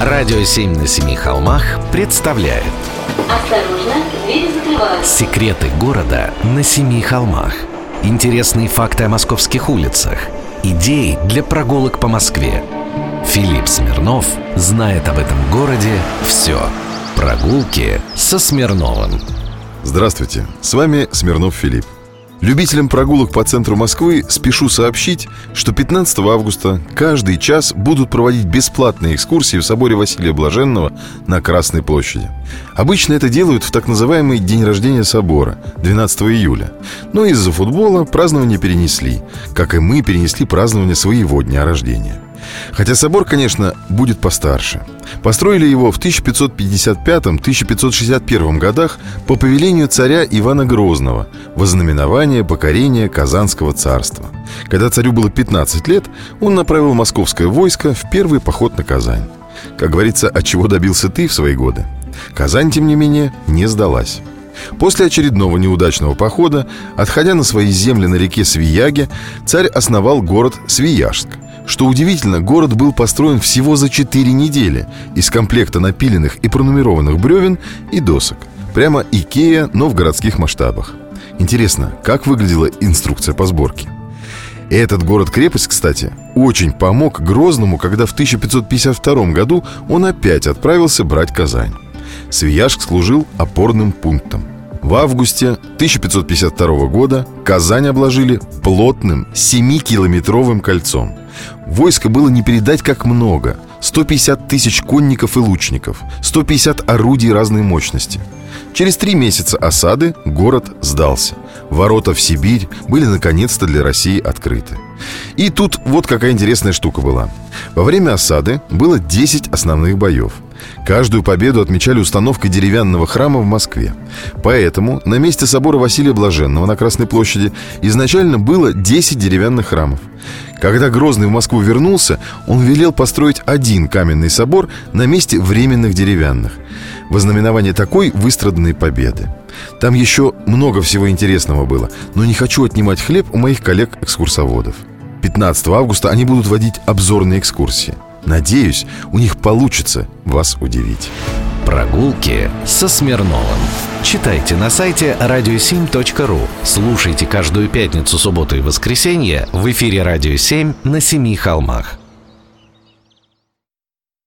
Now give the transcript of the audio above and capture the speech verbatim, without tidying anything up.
Радио семь на семи холмах представляет. Осторожно, двери закрываются. Секреты города на семи холмах. Интересные факты о московских улицах. Идеи для прогулок по Москве. Филипп Смирнов знает об этом городе все. Прогулки со Смирновым. Здравствуйте, с вами Смирнов Филипп. Любителям прогулок по центру Москвы спешу сообщить, что пятнадцатого августа каждый час будут проводить бесплатные экскурсии в соборе Василия Блаженного на Красной площади. Обычно это делают в так называемый день рождения собора, двенадцатого июля. Но из-за футбола празднование перенесли, как и мы перенесли празднование своего дня рождения. Хотя собор, конечно, будет постарше. Построили его в тысяча пятьсот пятьдесят пятом — тысяча пятьсот шестьдесят первом годах по повелению царя Ивана Грозного во знаменование покорения Казанского царства. Когда царю было пятнадцать лет, он направил московское войско в первый поход на Казань. Как говорится, от чего добился ты в свои годы? Казань, тем не менее, не сдалась. После очередного неудачного похода, отходя на свои земли на реке Свияге, царь основал город Свияжск. Что удивительно, город был построен всего за четыре недели из комплекта напиленных и пронумерованных бревен и досок. Прямо Икея, но в городских масштабах. Интересно, как выглядела инструкция по сборке? Этот город-крепость, кстати, очень помог Грозному, когда в тысяча пятьсот пятьдесят втором году он опять отправился брать Казань. Свияжск служил опорным пунктом. В августе тысяча пятьсот пятьдесят второго года Казань обложили плотным семикилометровым кольцом. Войска было не передать как много. сто пятьдесят тысяч конников и лучников, сто пятьдесят орудий разной мощности. Через три месяца осады город сдался. Ворота в Сибирь были наконец-то для России открыты. И тут вот какая интересная штука была. Во время осады было десять основных боев. Каждую победу отмечали установкой деревянного храма в Москве. Поэтому на месте собора Василия Блаженного на Красной площади изначально было десять деревянных храмов. Когда Грозный в Москву вернулся, он велел построить один каменный собор на месте временных деревянных. Во знаменование такой выстраданной победы. Там еще много всего интересного было, но не хочу отнимать хлеб у моих коллег-экскурсоводов. пятнадцатого августа они будут водить обзорные экскурсии. Надеюсь, у них получится вас удивить. Прогулки со Смирновым. Читайте на сайте радио семь точка ру. Слушайте каждую пятницу, субботу и воскресенье в эфире «Радио семь» на Семи холмах.